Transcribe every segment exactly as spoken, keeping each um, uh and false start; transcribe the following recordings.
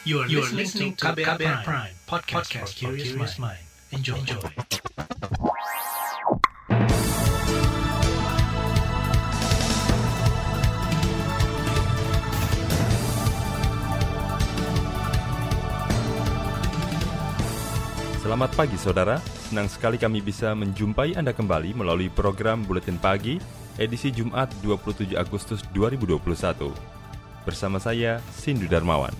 You are, you are listening to K B R Prime, podcast, podcast for curious mind. Enjoy. Enjoy. Selamat pagi saudara, senang sekali kami bisa menjumpai Anda kembali melalui program Buletin Pagi, edisi Jumat dua puluh tujuh Agustus dua ribu dua puluh satu. Bersama saya, Sindu Darmawan.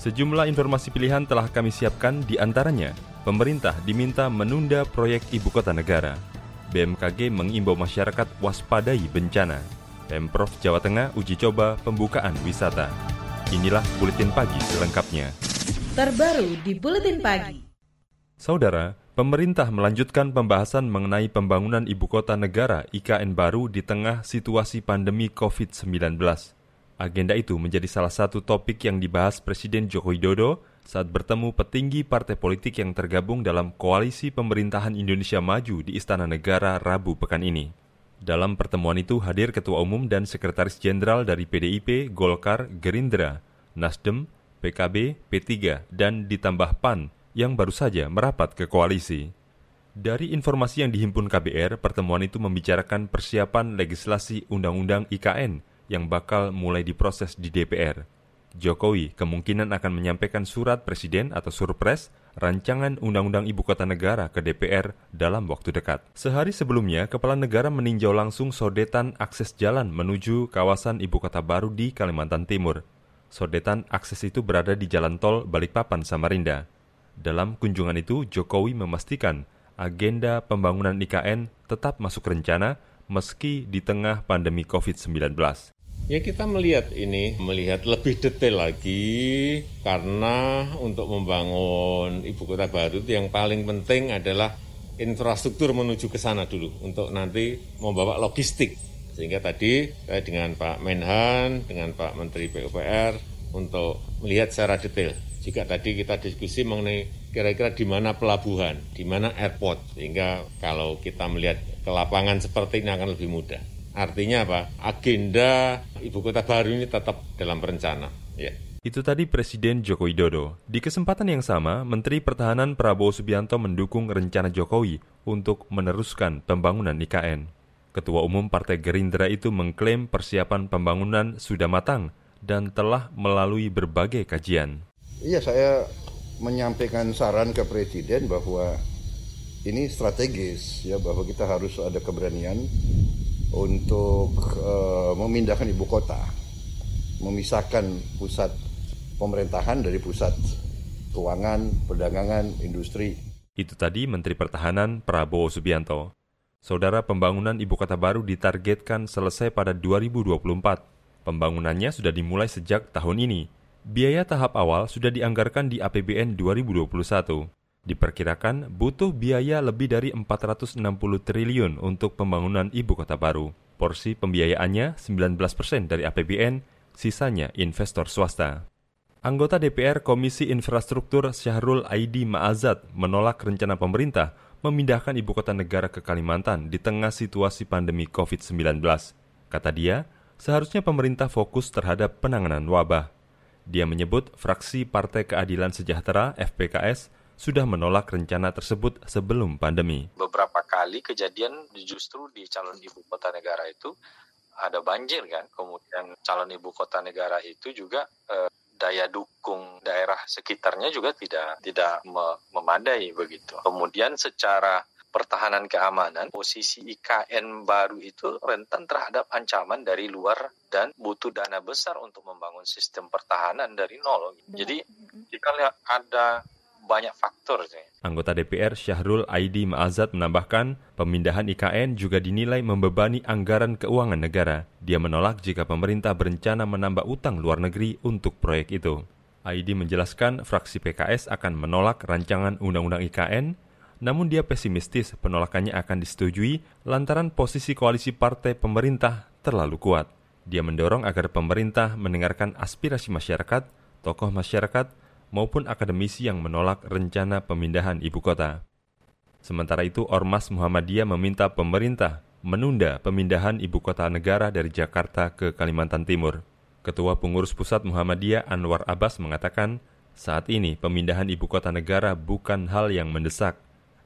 Sejumlah informasi pilihan telah kami siapkan, di antaranya, pemerintah diminta menunda proyek ibu kota negara. B M K G mengimbau masyarakat waspadai bencana. Pemprov Jawa Tengah uji coba pembukaan wisata. Inilah Buletin Pagi selengkapnya. Terbaru di Buletin Pagi. Saudara, pemerintah melanjutkan pembahasan mengenai pembangunan ibu kota negara I K N baru di tengah situasi pandemi covid sembilan belas. Agenda itu menjadi salah satu topik yang dibahas Presiden Joko Widodo saat bertemu petinggi partai politik yang tergabung dalam Koalisi Pemerintahan Indonesia Maju di Istana Negara Rabu pekan ini. Dalam pertemuan itu hadir Ketua Umum dan Sekretaris Jenderal dari P D I P, Golkar, Gerindra, Nasdem, P K B, P tiga, dan ditambah P A N yang baru saja merapat ke koalisi. Dari informasi yang dihimpun K B R, pertemuan itu membicarakan persiapan legislasi Undang-Undang I K N yang bakal mulai diproses di D P R. Jokowi kemungkinan akan menyampaikan surat presiden atau surpres rancangan Undang-Undang Ibu Kota Negara ke D P R dalam waktu dekat. Sehari sebelumnya, Kepala Negara meninjau langsung sodetan akses jalan menuju kawasan Ibu Kota Baru di Kalimantan Timur. Sodetan akses itu berada di jalan tol Balikpapan-Samarinda. Dalam kunjungan itu, Jokowi memastikan agenda pembangunan I K N tetap masuk rencana meski di tengah pandemi covid sembilan belas. Ya, kita melihat ini, melihat lebih detail lagi, karena untuk membangun ibu kota baru itu yang paling penting adalah infrastruktur menuju ke sana dulu, untuk nanti membawa logistik. Sehingga tadi saya dengan Pak Menhan, dengan Pak Menteri P U P R, untuk melihat secara detail. Jika tadi kita diskusi mengenai kira-kira di mana pelabuhan, di mana airport, sehingga kalau kita melihat ke lapangan seperti ini akan lebih mudah. Artinya apa? Agenda ibu kota baru ini tetap dalam rencana. Ya. Itu tadi Presiden Joko Widodo. Di kesempatan yang sama, Menteri Pertahanan Prabowo Subianto mendukung rencana Jokowi untuk meneruskan pembangunan I K N. Ketua Umum Partai Gerindra itu mengklaim persiapan pembangunan sudah matang dan telah melalui berbagai kajian. Iya, saya menyampaikan saran ke Presiden bahwa ini strategis, ya, bahwa kita harus ada keberanian untuk uh, memindahkan ibu kota, memisahkan pusat pemerintahan dari pusat keuangan, perdagangan, industri. Itu tadi Menteri Pertahanan Prabowo Subianto. Saudara, pembangunan ibu kota baru ditargetkan selesai pada dua ribu dua puluh empat. Pembangunannya sudah dimulai sejak tahun ini. Biaya tahap awal sudah dianggarkan di A P B N dua ribu dua puluh satu. Diperkirakan butuh biaya lebih dari empat ratus enam puluh triliun untuk pembangunan ibu kota baru. Porsi pembiayaannya sembilan belas persen dari A P B N, sisanya investor swasta. Anggota D P R Komisi Infrastruktur Syahrul Aidi Maazad menolak rencana pemerintah memindahkan ibu kota negara ke Kalimantan di tengah situasi pandemi covid sembilan belas. Kata dia, seharusnya pemerintah fokus terhadap penanganan wabah. Dia menyebut fraksi Partai Keadilan Sejahtera F P K S sudah menolak rencana tersebut sebelum pandemi. Beberapa kali kejadian justru di calon ibu kota negara itu ada banjir kan. Kemudian calon ibu kota negara itu juga eh, daya dukung daerah sekitarnya juga tidak tidak memadai begitu. Kemudian secara pertahanan keamanan, posisi I K N baru itu rentan terhadap ancaman dari luar dan butuh dana besar untuk membangun sistem pertahanan dari nol. Jadi jika ada banyak faktor. Anggota D P R Syahrul Aidi Maazad menambahkan, pemindahan I K N juga dinilai membebani anggaran keuangan negara. Dia menolak jika pemerintah berencana menambah utang luar negeri untuk proyek itu. Aidi menjelaskan fraksi P K S akan menolak rancangan Undang-Undang I K N, namun dia pesimistis penolakannya akan disetujui lantaran posisi koalisi partai pemerintah terlalu kuat. Dia mendorong agar pemerintah mendengarkan aspirasi masyarakat, tokoh masyarakat, maupun akademisi yang menolak rencana pemindahan ibu kota. Sementara itu, Ormas Muhammadiyah meminta pemerintah menunda pemindahan ibu kota negara dari Jakarta ke Kalimantan Timur. Ketua Pengurus Pusat Muhammadiyah Anwar Abbas mengatakan, Saat ini, pemindahan ibu kota negara bukan hal yang mendesak,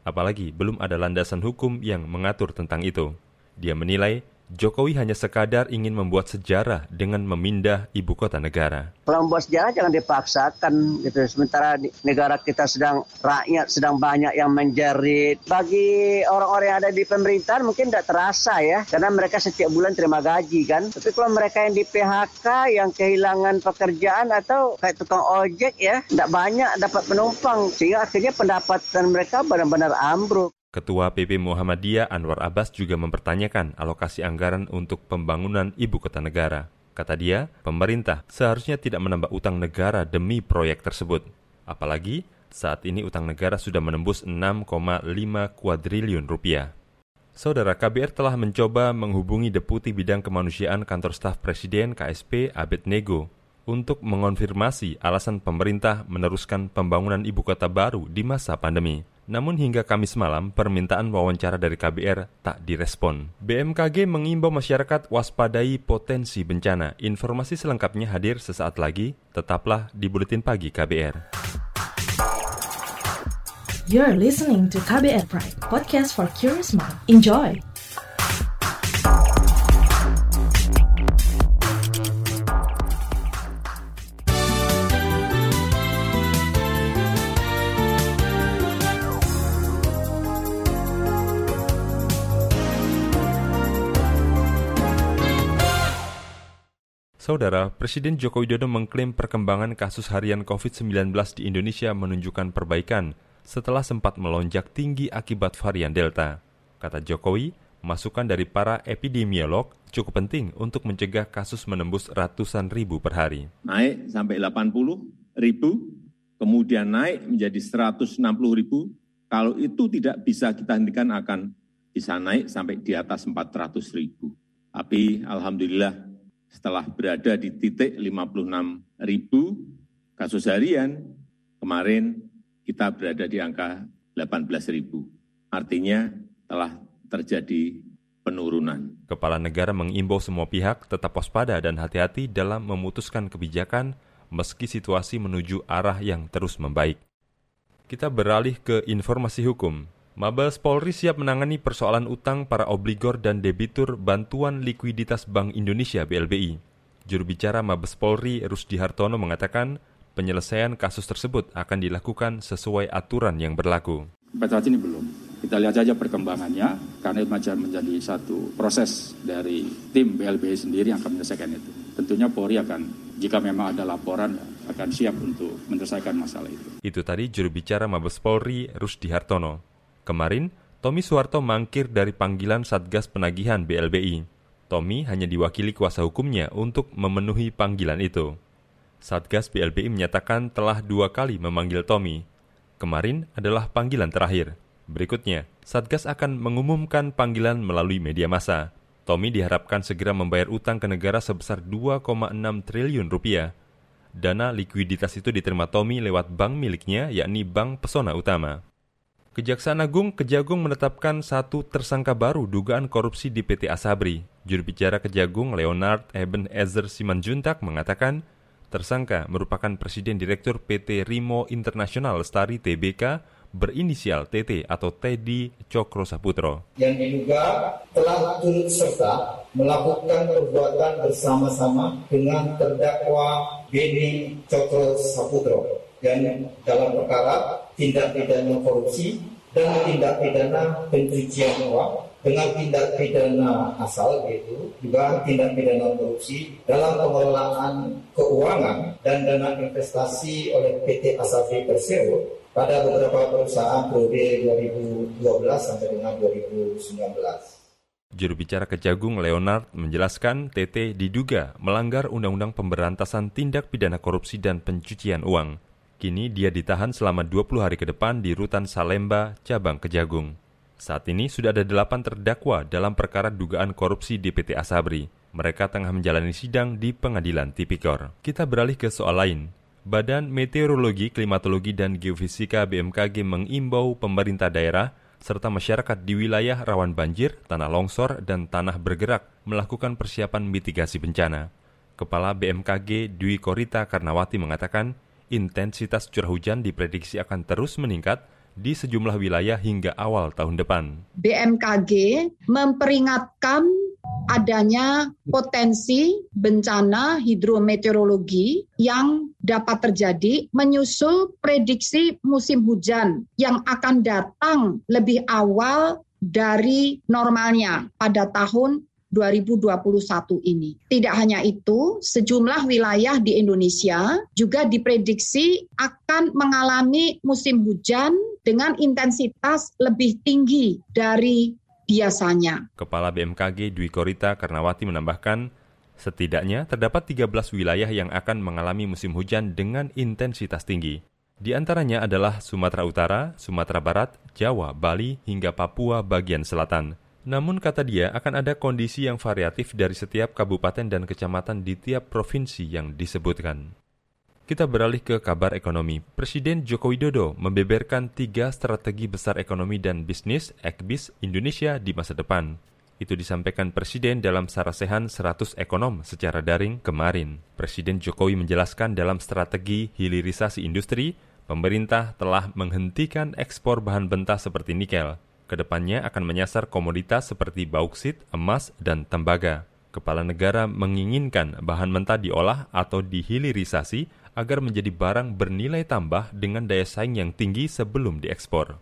apalagi belum ada landasan hukum yang mengatur tentang itu. Dia menilai, Jokowi hanya sekadar ingin membuat sejarah dengan memindah ibu kota negara. Kalau membuat sejarah jangan dipaksakan, gitu. Sementara negara kita sedang, rakyat sedang banyak yang menjerit. Bagi orang-orang yang ada di pemerintahan mungkin tidak terasa ya, karena mereka setiap bulan terima gaji kan. Tapi kalau mereka yang di P H K, yang kehilangan pekerjaan atau kayak tukang ojek ya, tidak banyak dapat penumpang. Sehingga akhirnya pendapatan mereka benar-benar ambruk. Ketua P P Muhammadiyah Anwar Abbas juga mempertanyakan alokasi anggaran untuk pembangunan ibu kota negara. Kata dia, pemerintah seharusnya tidak menambah utang negara demi proyek tersebut. Apalagi saat ini utang negara sudah menembus enam koma lima kuadriliun rupiah. Saudara, K B R telah mencoba menghubungi Deputi Bidang Kemanusiaan Kantor Staf Presiden K S P Abednego untuk mengonfirmasi alasan pemerintah meneruskan pembangunan ibu kota baru di masa pandemi. Namun hingga Kamis malam, permintaan wawancara dari K B R tak direspon. B M K G mengimbau masyarakat waspadai potensi bencana. Informasi selengkapnya hadir sesaat lagi. Tetaplah di Buletin Pagi K B R. You're listening to K B R Prime, podcast for curious minds. Enjoy! Saudara, Presiden Joko Widodo mengklaim perkembangan kasus harian covid sembilan belas di Indonesia menunjukkan perbaikan setelah sempat melonjak tinggi akibat varian Delta. Kata Jokowi, masukan dari para epidemiolog cukup penting untuk mencegah kasus menembus ratusan ribu per hari. Naik sampai delapan puluh ribu, kemudian naik menjadi seratus enam puluh ribu. Kalau itu tidak bisa kita hentikan akan bisa naik sampai di atas empat ratus ribu. Tapi alhamdulillah, setelah berada di titik lima puluh enam ribu kasus harian, kemarin kita berada di angka delapan belas ribu. Artinya telah terjadi penurunan. Kepala negara mengimbau semua pihak tetap waspada dan hati-hati dalam memutuskan kebijakan meski situasi menuju arah yang terus membaik. Kita beralih ke informasi hukum. Mabes Polri siap menangani persoalan utang para obligor dan debitur bantuan likuiditas Bank Indonesia B L B I. Juru bicara Mabes Polri Rusdi Hartono mengatakan penyelesaian kasus tersebut akan dilakukan sesuai aturan yang berlaku. Sampai saat ini belum. Kita lihat saja perkembangannya karena itu menjadi satu proses dari tim B L B I sendiri yang akan menyelesaikan itu. Tentunya Polri akan jika memang ada laporan akan siap untuk menyelesaikan masalah itu. Itu tadi juru bicara Mabes Polri Rusdi Hartono. Kemarin, Tommy Suwarto mangkir dari panggilan Satgas Penagihan B L B I. Tommy hanya diwakili kuasa hukumnya untuk memenuhi panggilan itu. Satgas B L B I menyatakan telah dua kali memanggil Tommy. Kemarin adalah panggilan terakhir. Berikutnya, Satgas akan mengumumkan panggilan melalui media massa. Tommy diharapkan segera membayar utang ke negara sebesar dua koma enam triliun rupiah. Dana likuiditas itu diterima Tommy lewat bank miliknya, yakni Bank Pesona Utama. Kejaksaan Agung Kejagung menetapkan satu tersangka baru dugaan korupsi di P T Asabri. Juru bicara Kejagung Leonard Ebenezer Simanjuntak mengatakan, tersangka merupakan presiden direktur P T Rimo Internasional Lestari T B K berinisial T T atau Teddy Cokro Saputro. Yang diduga telah turut serta melakukan perbuatan bersama-sama dengan terdakwa Benny Cokro Saputro. Dan dalam perkara tindak pidana korupsi dan tindak pidana pencucian uang dengan tindak pidana asal yaitu juga tindak pidana korupsi dalam pengelolaan keuangan dan dana investasi oleh P T Asabri Persero pada beberapa perusahaan periode dua ribu dua belas sampai dengan dua ribu sembilan belas. Juru bicara Kejagung Leonard menjelaskan T T diduga melanggar Undang-Undang Pemberantasan Tindak Pidana Korupsi dan Pencucian Uang. Kini dia ditahan selama dua puluh hari ke depan di Rutan Salemba, Cabang Kejagung. Saat ini sudah ada delapan terdakwa dalam perkara dugaan korupsi di P T Asabri. Mereka tengah menjalani sidang di Pengadilan Tipikor. Kita beralih ke soal lain. Badan Meteorologi, Klimatologi, dan Geofisika B M K G mengimbau pemerintah daerah serta masyarakat di wilayah rawan banjir, tanah longsor, dan tanah bergerak melakukan persiapan mitigasi bencana. Kepala B M K G Dwi Korita Karnawati mengatakan, intensitas curah hujan diprediksi akan terus meningkat di sejumlah wilayah hingga awal tahun depan. B M K G memperingatkan adanya potensi bencana hidrometeorologi yang dapat terjadi menyusul prediksi musim hujan yang akan datang lebih awal dari normalnya pada tahun dua ribu dua puluh satu ini. Tidak hanya itu, sejumlah wilayah di Indonesia juga diprediksi akan mengalami musim hujan dengan intensitas lebih tinggi dari biasanya. Kepala B M K G Dwi Korita Karnawati menambahkan, setidaknya terdapat tiga belas wilayah yang akan mengalami musim hujan dengan intensitas tinggi. Di antaranya adalah Sumatera Utara, Sumatera Barat, Jawa, Bali, hingga Papua bagian selatan. Namun kata dia akan ada kondisi yang variatif dari setiap kabupaten dan kecamatan di tiap provinsi yang disebutkan. Kita beralih ke kabar ekonomi. Presiden Joko Widodo membeberkan tiga strategi besar ekonomi dan bisnis (Ekbis) Indonesia di masa depan. Itu disampaikan Presiden dalam sarasehan seratus ekonom secara daring kemarin. Presiden Jokowi menjelaskan dalam strategi hilirisasi industri, pemerintah telah menghentikan ekspor bahan mentah seperti nikel. Kedepannya akan menyasar komoditas seperti bauksit, emas, dan tembaga. Kepala negara menginginkan bahan mentah diolah atau dihilirisasi agar menjadi barang bernilai tambah dengan daya saing yang tinggi sebelum diekspor.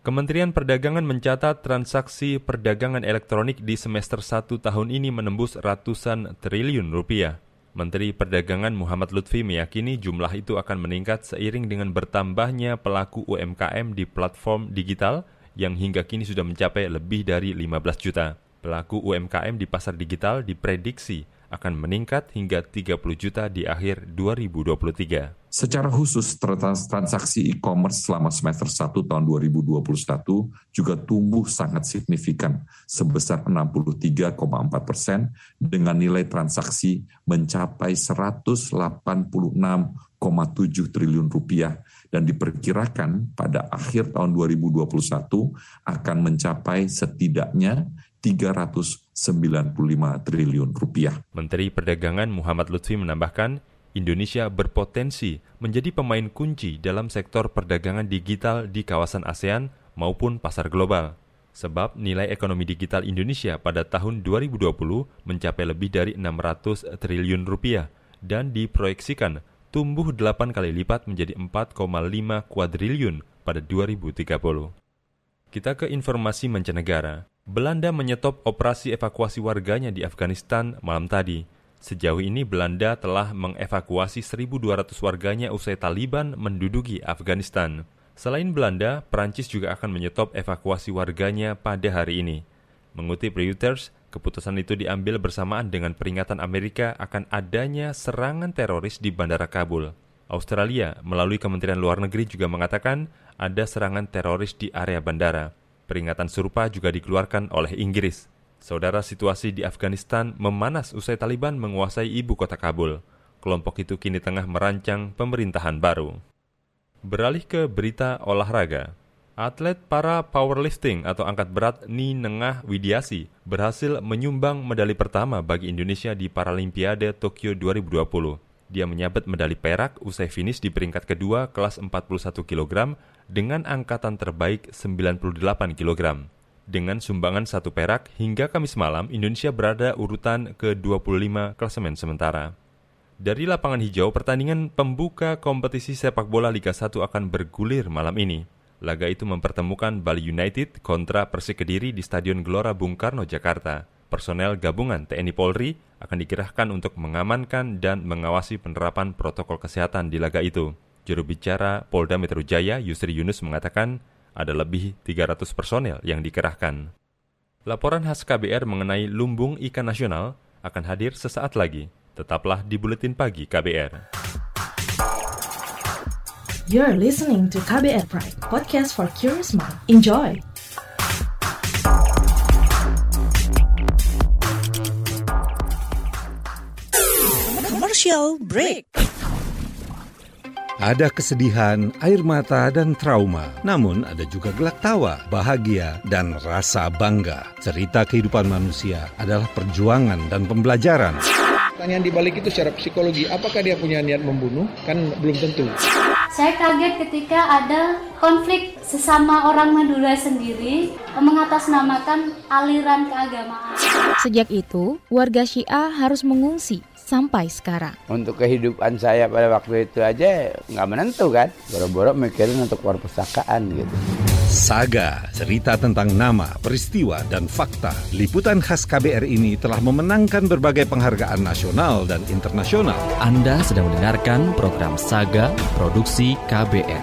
Kementerian Perdagangan mencatat transaksi perdagangan elektronik di semester satu tahun ini menembus ratusan triliun rupiah. Menteri Perdagangan Muhammad Lutfi meyakini jumlah itu akan meningkat seiring dengan bertambahnya pelaku U M K M di platform digital yang hingga kini sudah mencapai lebih dari lima belas juta. Pelaku U M K M di pasar digital diprediksi akan meningkat hingga tiga puluh juta di akhir dua ribu dua puluh tiga. Secara khusus, transaksi e-commerce selama semester satu tahun dua ribu dua puluh satu juga tumbuh sangat signifikan sebesar enam puluh tiga koma empat persen dengan nilai transaksi mencapai seratus delapan puluh enam koma tujuh triliun rupiah dan diperkirakan pada akhir tahun dua ribu dua puluh satu akan mencapai setidaknya tiga ratus sembilan puluh lima triliun rupiah. Menteri Perdagangan Muhammad Lutfi menambahkan, Indonesia berpotensi menjadi pemain kunci dalam sektor perdagangan digital di kawasan ASEAN maupun pasar global. Sebab nilai ekonomi digital Indonesia pada tahun dua ribu dua puluh mencapai lebih dari enam ratus triliun rupiah dan diproyeksikan tumbuh delapan kali lipat menjadi empat koma lima kuadriliun pada dua ribu tiga puluh. Kita ke informasi mancanegara. Belanda menyetop operasi evakuasi warganya di Afghanistan malam tadi. Sejauh ini Belanda telah mengevakuasi seribu dua ratus warganya usai Taliban menduduki Afghanistan. Selain Belanda, Perancis juga akan menyetop evakuasi warganya pada hari ini. Mengutip Reuters, keputusan itu diambil bersamaan dengan peringatan Amerika akan adanya serangan teroris di Bandara Kabul. Australia melalui Kementerian Luar Negeri juga mengatakan ada serangan teroris di area bandara. Peringatan serupa juga dikeluarkan oleh Inggris. Saudara, situasi di Afghanistan memanas usai Taliban menguasai ibu kota Kabul. Kelompok itu kini tengah merancang pemerintahan baru. Beralih ke berita olahraga. Atlet para powerlifting atau angkat berat Ninengah Widiasi berhasil menyumbang medali pertama bagi Indonesia di Paralimpiade Tokyo dua ribu dua puluh. Dia menyabet medali perak usai finish di peringkat kedua kelas empat puluh satu kilogram dengan angkatan terbaik sembilan puluh delapan kilogram. Dengan sumbangan satu perak, hingga Kamis malam Indonesia berada urutan ke dua puluh lima klasemen sementara. Dari lapangan hijau, pertandingan pembuka kompetisi sepak bola Liga satu akan bergulir malam ini. Laga itu mempertemukan Bali United kontra Persik Kediri di Stadion Gelora Bung Karno, Jakarta. Personel gabungan T N I Polri akan dikerahkan untuk mengamankan dan mengawasi penerapan protokol kesehatan di laga itu. Juru bicara Polda Metro Jaya, Yusri Yunus, mengatakan ada lebih tiga ratus personel yang dikerahkan. Laporan khas K B R mengenai lumbung ikan nasional akan hadir sesaat lagi. Tetaplah di Buletin Pagi K B R. You're listening to K B R Prime, podcast for curious mind. Enjoy! Commercial break. Ada kesedihan, air mata, dan trauma. Namun ada juga gelak tawa, bahagia, dan rasa bangga. Cerita kehidupan manusia adalah perjuangan dan pembelajaran. Pertanyaan dibalik itu secara psikologi, apakah dia punya niat membunuh? Kan belum tentu. Saya kaget ketika ada konflik sesama orang Madura sendiri mengatasnamakan aliran keagamaan. Sejak itu, warga Syiah harus mengungsi sampai sekarang. Untuk kehidupan saya pada waktu itu aja nggak menentu kan. Boro-boro mikirin untuk perpustakaan gitu. Saga, cerita tentang nama, peristiwa, dan fakta. Liputan khas K B R ini telah memenangkan berbagai penghargaan nasional dan internasional. Anda sedang mendengarkan program Saga, produksi K B R.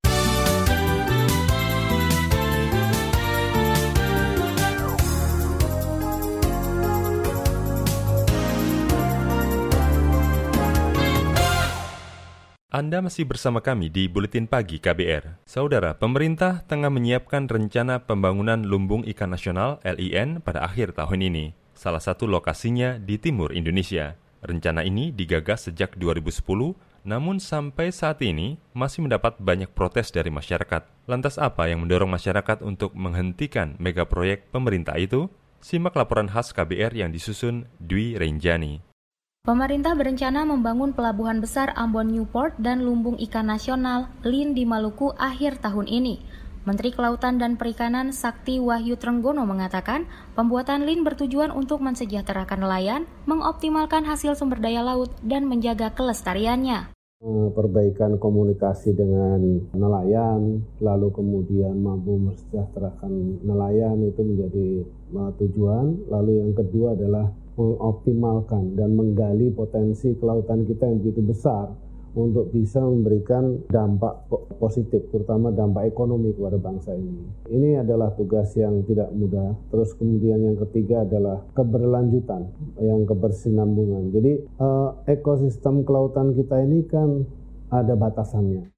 Anda masih bersama kami di Buletin Pagi K B R. Saudara, pemerintah tengah menyiapkan rencana pembangunan Lumbung Ikan Nasional L I N pada akhir tahun ini. Salah satu lokasinya di timur Indonesia. Rencana ini digagas sejak dua ribu sepuluh, namun sampai saat ini masih mendapat banyak protes dari masyarakat. Lantas apa yang mendorong masyarakat untuk menghentikan megaproyek pemerintah itu? Simak laporan khas K B R yang disusun Dwi Renjani. Pemerintah berencana membangun pelabuhan besar Ambon New Port dan Lumbung Ikan Nasional L I N di Maluku akhir tahun ini. Menteri Kelautan dan Perikanan Sakti Wahyu Trenggono mengatakan, pembuatan L I N bertujuan untuk mensejahterakan nelayan, mengoptimalkan hasil sumber daya laut, dan menjaga kelestariannya. Perbaikan komunikasi dengan nelayan, lalu kemudian mampu mensejahterakan nelayan itu menjadi tujuan. Lalu yang kedua adalah mengoptimalkan dan menggali potensi kelautan kita yang begitu besar untuk bisa memberikan dampak positif, terutama dampak ekonomi kepada bangsa ini. Ini adalah tugas yang tidak mudah. Terus kemudian yang ketiga adalah keberlanjutan, yang kebersinambungan. Jadi eh, ekosistem kelautan kita ini kan ada batasannya.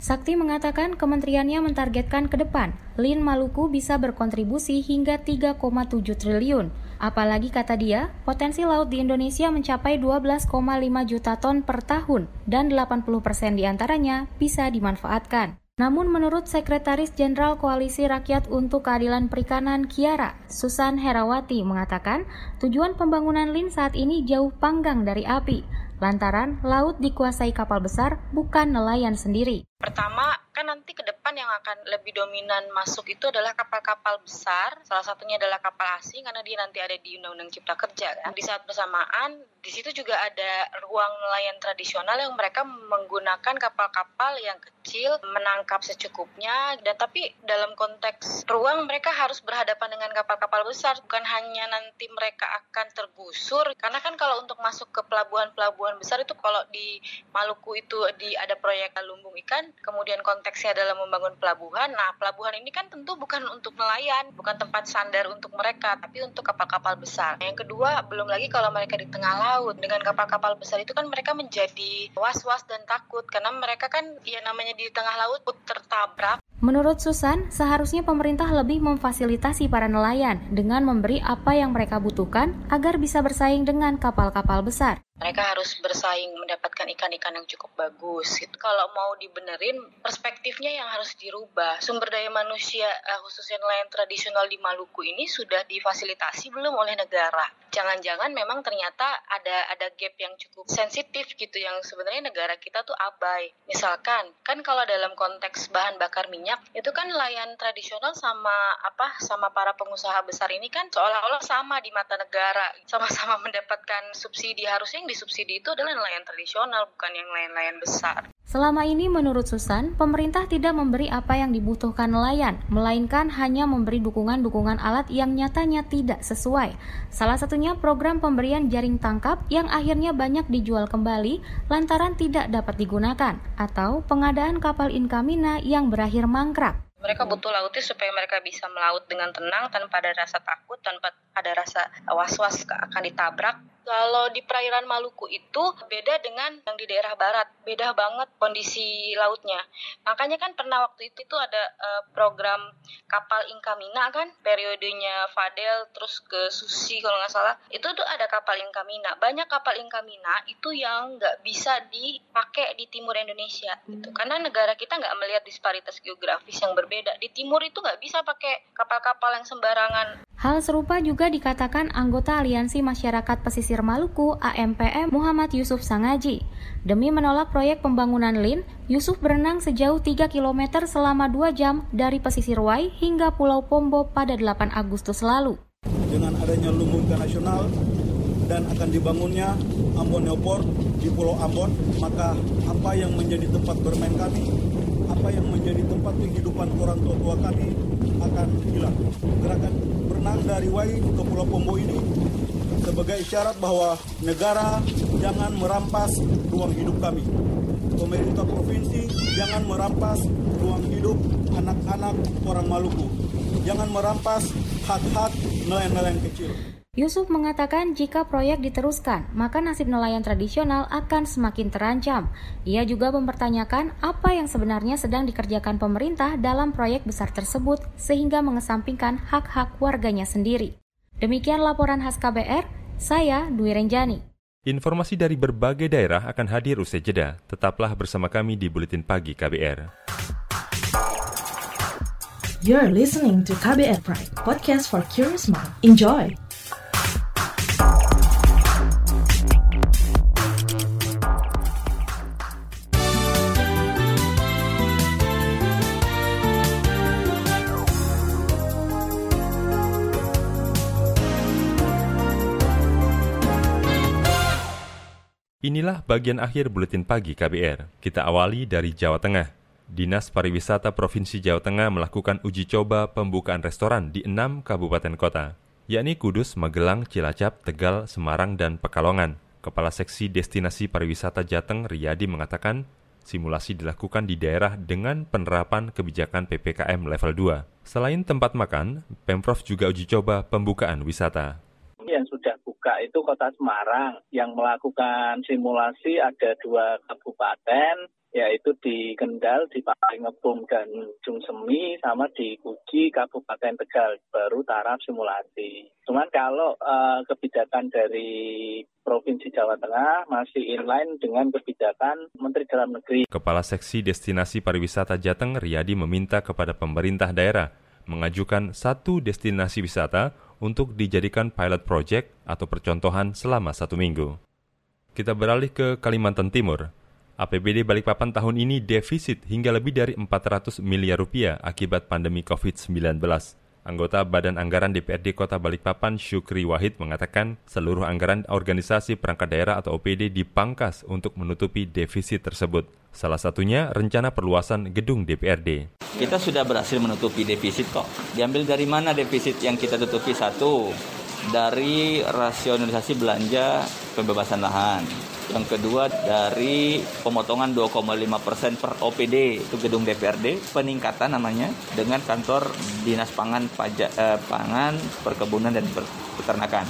Sakti mengatakan kementeriannya mentargetkan ke depan, L I N Maluku bisa berkontribusi hingga tiga koma tujuh triliun. Apalagi kata dia, potensi laut di Indonesia mencapai dua belas koma lima juta ton per tahun dan delapan puluh persen diantaranya bisa dimanfaatkan. Namun menurut Sekretaris Jenderal Koalisi Rakyat untuk Keadilan Perikanan Kiara, Susan Herawati mengatakan tujuan pembangunan L I N saat ini jauh panggang dari api. Lantaran laut dikuasai kapal besar bukan nelayan sendiri. Pertama, kan nanti ke depan yang akan lebih dominan masuk itu adalah kapal-kapal besar. Salah satunya adalah kapal asing karena dia nanti ada di Undang-Undang Cipta Kerja. Kan? Di saat bersamaan, di situ juga ada ruang nelayan tradisional yang mereka menggunakan kapal-kapal yang kecil, menangkap secukupnya. Dan tapi dalam konteks ruang mereka harus berhadapan dengan kapal-kapal besar. Bukan hanya nanti mereka akan tergusur. Karena kan kalau untuk masuk ke pelabuhan-pelabuhan besar itu kalau di Maluku itu di ada proyek lumbung ikan, kemudian konteksnya adalah membangun pelabuhan. Nah, pelabuhan ini kan tentu bukan untuk nelayan, bukan tempat sandar untuk mereka, tapi untuk kapal-kapal besar. Yang kedua, belum lagi kalau mereka di tengah laut. Dengan kapal-kapal besar itu kan mereka menjadi was-was dan takut, karena mereka kan ya namanya di tengah laut tertabrak. Menurut Susan, seharusnya pemerintah lebih memfasilitasi para nelayan dengan memberi apa yang mereka butuhkan agar bisa bersaing dengan kapal-kapal besar. Mereka harus bersaing mendapatkan ikan-ikan yang cukup bagus. Itu kalau mau dibenerin, perspektifnya yang harus dirubah. Sumber daya manusia, khususnya nelayan tradisional di Maluku ini sudah difasilitasi belum oleh negara. Jangan-jangan memang ternyata ada ada gap yang cukup sensitif gitu yang sebenarnya negara kita tuh abai. Misalkan, kan kalau dalam konteks bahan bakar minyak, itu kan nelayan tradisional sama apa sama para pengusaha besar ini kan seolah-olah sama di mata negara. Sama-sama mendapatkan subsidi, harusnya disubsidi itu adalah nelayan tradisional, bukan yang nelayan-nelayan besar. Selama ini menurut Susan, pemerintah tidak memberi apa yang dibutuhkan nelayan, melainkan hanya memberi dukungan-dukungan alat yang nyatanya tidak sesuai. Salah satunya program pemberian jaring tangkap yang akhirnya banyak dijual kembali lantaran tidak dapat digunakan, atau pengadaan kapal Inkamina yang berakhir mangkrak. Mereka butuh lautnya supaya mereka bisa melaut dengan tenang, tanpa ada rasa takut, tanpa ada rasa was-was akan ditabrak. Kalau di perairan Maluku itu beda dengan yang di daerah barat, beda banget kondisi lautnya. Makanya kan pernah waktu itu itu ada uh, program kapal Inkamina kan, periodenya Fadel terus ke Susi kalau nggak salah. Itu tuh ada kapal Inkamina. Banyak kapal Inkamina itu yang nggak bisa dipakai di timur Indonesia gitu. Karena negara kita nggak melihat disparitas geografis yang berbeda. Di timur itu nggak bisa pakai kapal-kapal yang sembarangan. Hal serupa juga dikatakan anggota Aliansi Masyarakat Pesisir Maluku A M P M Muhammad Yusuf Sangaji. Demi menolak proyek pembangunan L I N, Yusuf berenang sejauh tiga kilometer selama dua jam dari pesisir Wai hingga Pulau Pombo pada delapan Agustus lalu. Dengan adanya lumbung internasional dan akan dibangunnya Ambon New Port di Pulau Ambon, maka apa yang menjadi tempat bermain kami, apa yang menjadi tempat kehidupan orang tua-tua kami akan hilang. Gerakan berenang dari Wai ke Pulau Pombo ini sebagai isyarat bahwa negara jangan merampas ruang hidup kami. Pemerintah provinsi jangan merampas ruang hidup anak-anak orang Maluku. Jangan merampas hak-hak nelayan-nelayan kecil. Yusuf mengatakan jika proyek diteruskan, maka nasib nelayan tradisional akan semakin terancam. Ia juga mempertanyakan apa yang sebenarnya sedang dikerjakan pemerintah dalam proyek besar tersebut sehingga mengesampingkan hak-hak warganya sendiri. Demikian laporan khas K B R, saya Dwi Renjani. Informasi dari berbagai daerah akan hadir usai jeda. Tetaplah bersama kami di Buletin Pagi K B R. You're listening to K B R Prime, podcast for curious mind. Enjoy! Inilah bagian akhir Buletin Pagi K B R. Kita awali dari Jawa Tengah. Dinas Pariwisata Provinsi Jawa Tengah melakukan uji coba pembukaan restoran di enam kabupaten kota, yakni Kudus, Magelang, Cilacap, Tegal, Semarang, dan Pekalongan. Kepala Seksi Destinasi Pariwisata Jateng, Riyadi, mengatakan simulasi dilakukan di daerah dengan penerapan kebijakan P P K M level dua. Selain tempat makan, Pemprov juga uji coba pembukaan wisata. Yang sudah buka itu Kota Semarang, yang melakukan simulasi ada dua kabupaten, yaitu di Kendal, di Paranggebung dan Ujung Semi, sama di Kuji, Kabupaten Tegal, baru taraf simulasi. Cuman kalau uh, kebijakan dari Provinsi Jawa Tengah masih inline dengan kebijakan Menteri Dalam Negeri. Kepala Seksi Destinasi Pariwisata Jateng, Riyadi, meminta kepada pemerintah daerah mengajukan satu destinasi wisata untuk dijadikan pilot project atau percontohan selama satu minggu. Kita beralih ke Kalimantan Timur. A P B D Balikpapan tahun ini defisit hingga lebih dari empat ratus miliar rupiah akibat pandemi covid sembilan belas. Anggota Badan Anggaran D P R D Kota Balikpapan, Syukri Wahid, mengatakan seluruh anggaran organisasi perangkat daerah atau O P D dipangkas untuk menutupi defisit tersebut. Salah satunya rencana perluasan gedung D P R D. Kita sudah berhasil menutupi defisit kok. Diambil dari mana defisit yang kita tutupi? Satu, dari rasionalisasi belanja pembebasan lahan. Yang kedua dari pemotongan dua koma lima persen per O P D itu gedung D P R D, peningkatan namanya dengan kantor dinas pangan, pajak, eh, pangan, perkebunan dan peternakan.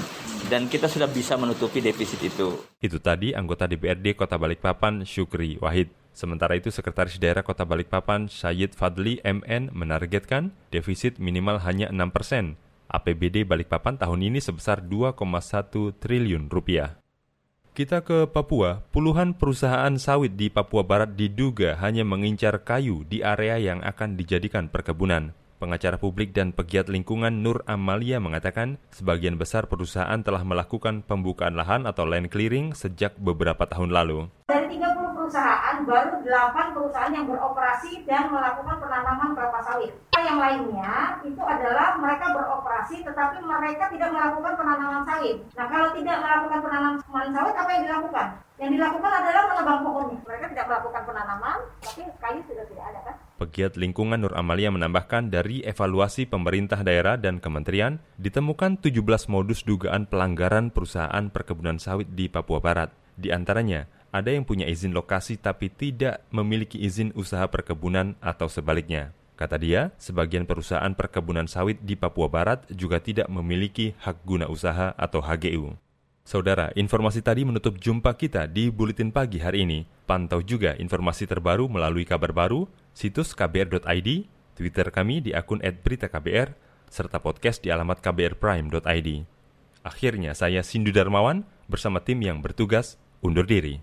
Dan kita sudah bisa menutupi defisit itu. Itu tadi anggota D P R D Kota Balikpapan, Syukri Wahid. Sementara itu, Sekretaris Daerah Kota Balikpapan, Syed Fadli M N, menargetkan defisit minimal hanya enam persen. A P B D Balikpapan tahun ini sebesar dua koma satu triliun rupiah. Kita ke Papua. Puluhan perusahaan sawit di Papua Barat diduga hanya mengincar kayu di area yang akan dijadikan perkebunan. Pengacara publik dan pegiat lingkungan Nur Amalia mengatakan sebagian besar perusahaan telah melakukan pembukaan lahan atau land clearing sejak beberapa tahun lalu. Dari tiga puluh perusahaan, baru delapan perusahaan yang beroperasi dan melakukan penanaman kelapa sawit. Yang lainnya itu adalah mereka beroperasi tetapi mereka tidak melakukan penanaman sawit. Nah, kalau tidak melakukan penanaman sawit, apa yang dilakukan? Yang dilakukan adalah menebang pohon. Mereka tidak melakukan penanaman, tapi kayu sudah tidak ada kan? Pegiat lingkungan Nur Amalia menambahkan dari evaluasi pemerintah daerah dan kementerian, ditemukan tujuh belas modus dugaan pelanggaran perusahaan perkebunan sawit di Papua Barat. Di antaranya, ada yang punya izin lokasi tapi tidak memiliki izin usaha perkebunan atau sebaliknya. Kata dia, sebagian perusahaan perkebunan sawit di Papua Barat juga tidak memiliki hak guna usaha atau H G U. Saudara, informasi tadi menutup jumpa kita di Buletin Pagi hari ini. Pantau juga informasi terbaru melalui kabar baru, situs k b r dot i d, Twitter kami di akun et berita k b r, serta podcast di alamat k b r prime dot i d. Akhirnya saya Sindu Darmawan bersama tim yang bertugas undur diri.